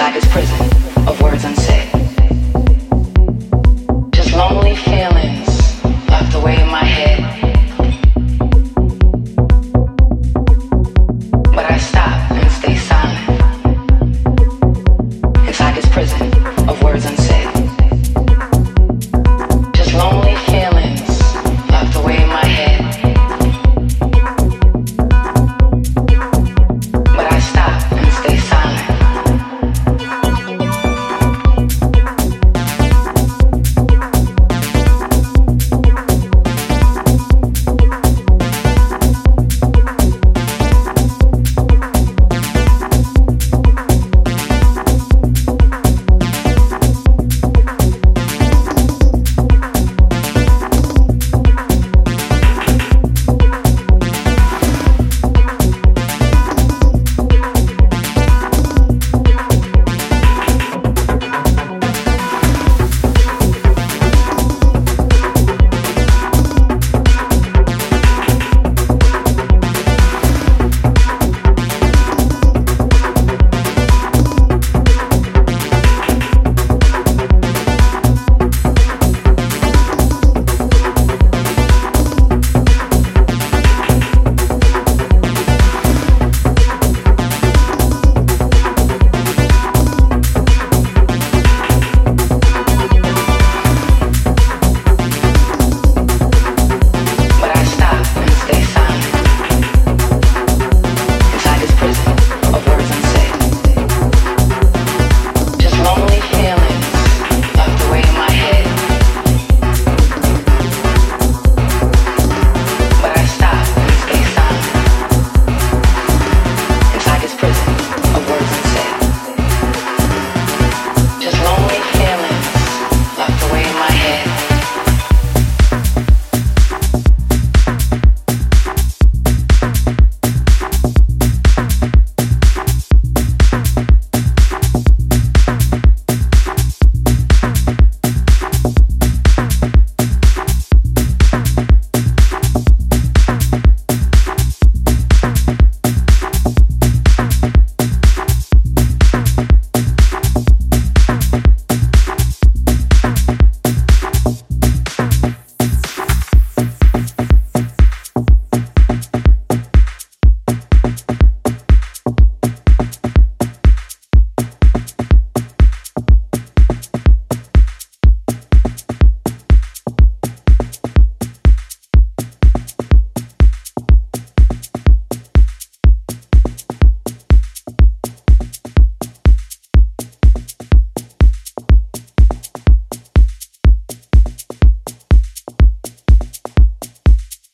inside his prison of words unsaid.